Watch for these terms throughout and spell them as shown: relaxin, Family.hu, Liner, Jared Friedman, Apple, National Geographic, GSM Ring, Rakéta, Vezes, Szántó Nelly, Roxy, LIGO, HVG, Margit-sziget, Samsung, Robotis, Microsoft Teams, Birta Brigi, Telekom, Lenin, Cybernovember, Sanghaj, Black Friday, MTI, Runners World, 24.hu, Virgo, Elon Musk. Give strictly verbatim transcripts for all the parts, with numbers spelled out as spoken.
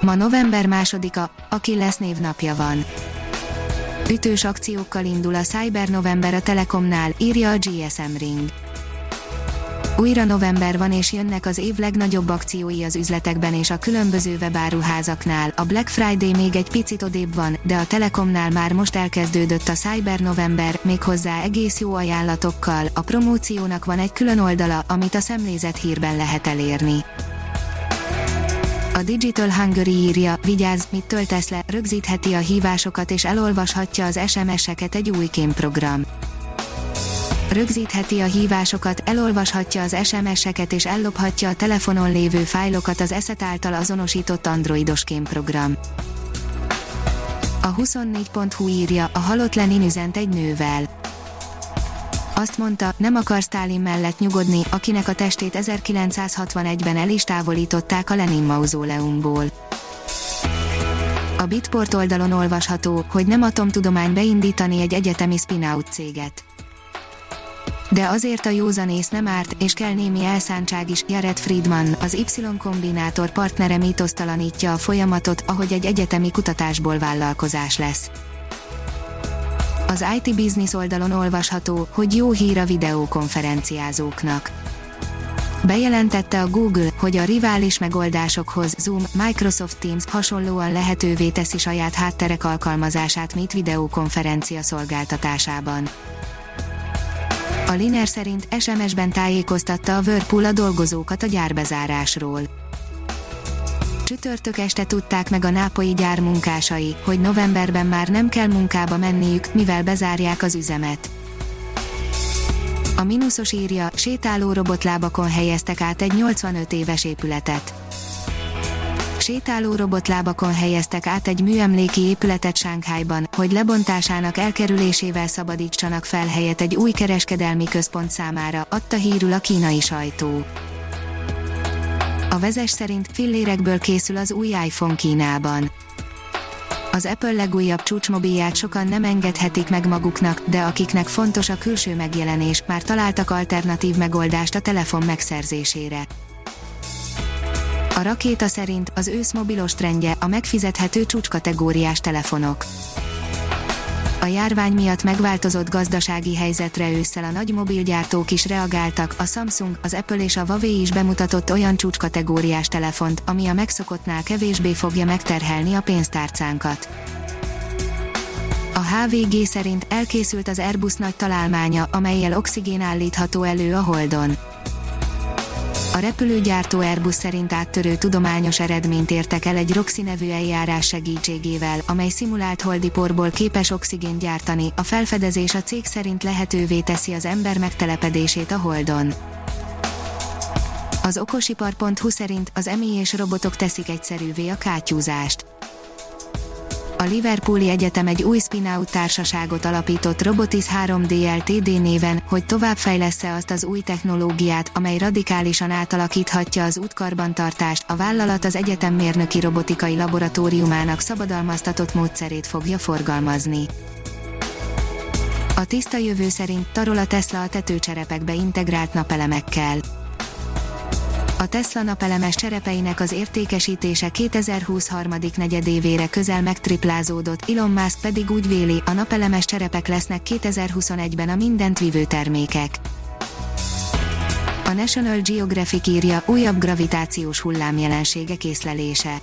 Ma november másodika, aki lesz névnapja van. Ütős akciókkal indul a Cybernovember a Telekomnál, írja a gé es em Ring. Újra november van és jönnek az év legnagyobb akciói az üzletekben és a különböző webáruházaknál, a Black Friday még egy picit odébb van, de a Telekomnál már most elkezdődött a Cybernovember, méghozzá egész jó ajánlatokkal, a promóciónak van egy külön oldala, amit a szemlézet hírben lehet elérni. A Digital Hungary írja, vigyázz, mit töltesz le, rögzítheti a hívásokat és elolvashatja az es em es-eket egy új kémprogram. Rögzítheti a hívásokat, elolvashatja az es em es-eket és ellophatja a telefonon lévő fájlokat az ESET által azonosított androidos kémprogram. A huszonnégy pont hu írja, a halott Lenin üzent egy nővel. Azt mondta, nem akar Stalin mellett nyugodni, akinek a testét ezerkilencszázhatvanegyben el is távolították a Lenin mauzóleumból. A Bitport oldalon olvasható, hogy nem atomtudomány beindítani egy egyetemi spin-out céget. De azért a józanész nem árt, és kell némi elszántság is. Jared Friedman, az Y-kombinátor partnere mítosztalanítja a folyamatot, ahogy egy egyetemi kutatásból vállalkozás lesz. Az i té Business oldalon olvasható, hogy jó hír a videókonferenciázóknak. Bejelentette a Google, hogy a rivális megoldásokhoz Zoom, Microsoft Teams hasonlóan lehetővé teszi saját hátterek alkalmazását mint videókonferencia szolgáltatásában. A Liner szerint es em es-ben tájékoztatta a Whirlpool a dolgozókat a gyárbezárásról. Csütörtök este tudták meg a nápolyi gyár munkásai, hogy novemberben már nem kell munkába menniük, mivel bezárják az üzemet. A mínuszos írja, sétáló robotlábakon helyeztek át egy nyolcvanöt éves épületet. Sétáló robotlábakon helyeztek át egy műemléki épületet Sanghajban, hogy lebontásának elkerülésével szabadítsanak fel helyet egy új kereskedelmi központ számára, adta hírül a kínai sajtó. A Vezes szerint fillérekből készül az új iPhone Kínában. Az Apple legújabb csúcsmobilját sokan nem engedhetik meg maguknak, de akiknek fontos a külső megjelenés, már találtak alternatív megoldást a telefon megszerzésére. A Rakéta szerint az ősz mobilos trendje a megfizethető csúcskategóriás telefonok. A járvány miatt megváltozott gazdasági helyzetre ősszel a nagy mobilgyártók is reagáltak, a Samsung, az Apple és a Huawei is bemutatott olyan csúcskategóriás telefont, ami a megszokottnál kevésbé fogja megterhelni a pénztárcánkat. A há vé gé szerint elkészült az Airbus nagy találmánya, amellyel oxigén állítható elő a Holdon. A repülőgyártó Airbus szerint áttörő tudományos eredményt értek el egy Roxy nevű eljárás segítségével, amely szimulált holdiporból képes oxigént gyártani, a felfedezés a cég szerint lehetővé teszi az ember megtelepedését a Holdon. Az okosipar pont hu szerint az em i és robotok teszik egyszerűvé a kátyúzást. A Liverpooli Egyetem egy új spin-out társaságot alapított Robotis három dé Ltd néven, hogy továbbfejlessze azt az új technológiát, amely radikálisan átalakíthatja az útkarbantartást, a vállalat az egyetem mérnöki robotikai laboratóriumának szabadalmaztatott módszerét fogja forgalmazni. A Tiszta Jövő szerint tarol a Tesla a tetőcserepekbe integrált napelemekkel. A Tesla napelemes cserepeinek az értékesítése kétezer-huszonhárom negyedévére közel megtriplázódott, Elon Musk pedig úgy véli, a napelemes cserepek lesznek kétezer-huszonegyben a mindent vívő termékek. A National Geographic írja, újabb gravitációs hullámjelenségek észlelése.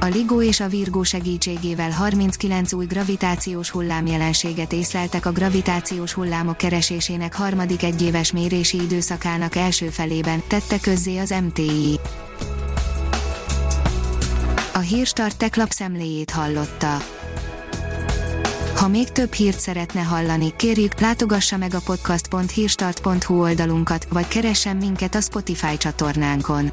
A LIGO és a Virgo segítségével harminckilenc új gravitációs hullámjelenséget észleltek a gravitációs hullámok keresésének harmadik egyéves mérési időszakának első felében, tette közzé az em té i. A Hírstart tech lapszemléjét hallotta. Ha még több hírt szeretne hallani, kérjük, látogassa meg a podcast pont hírstart pont hu oldalunkat, vagy keressen minket a Spotify csatornánkon.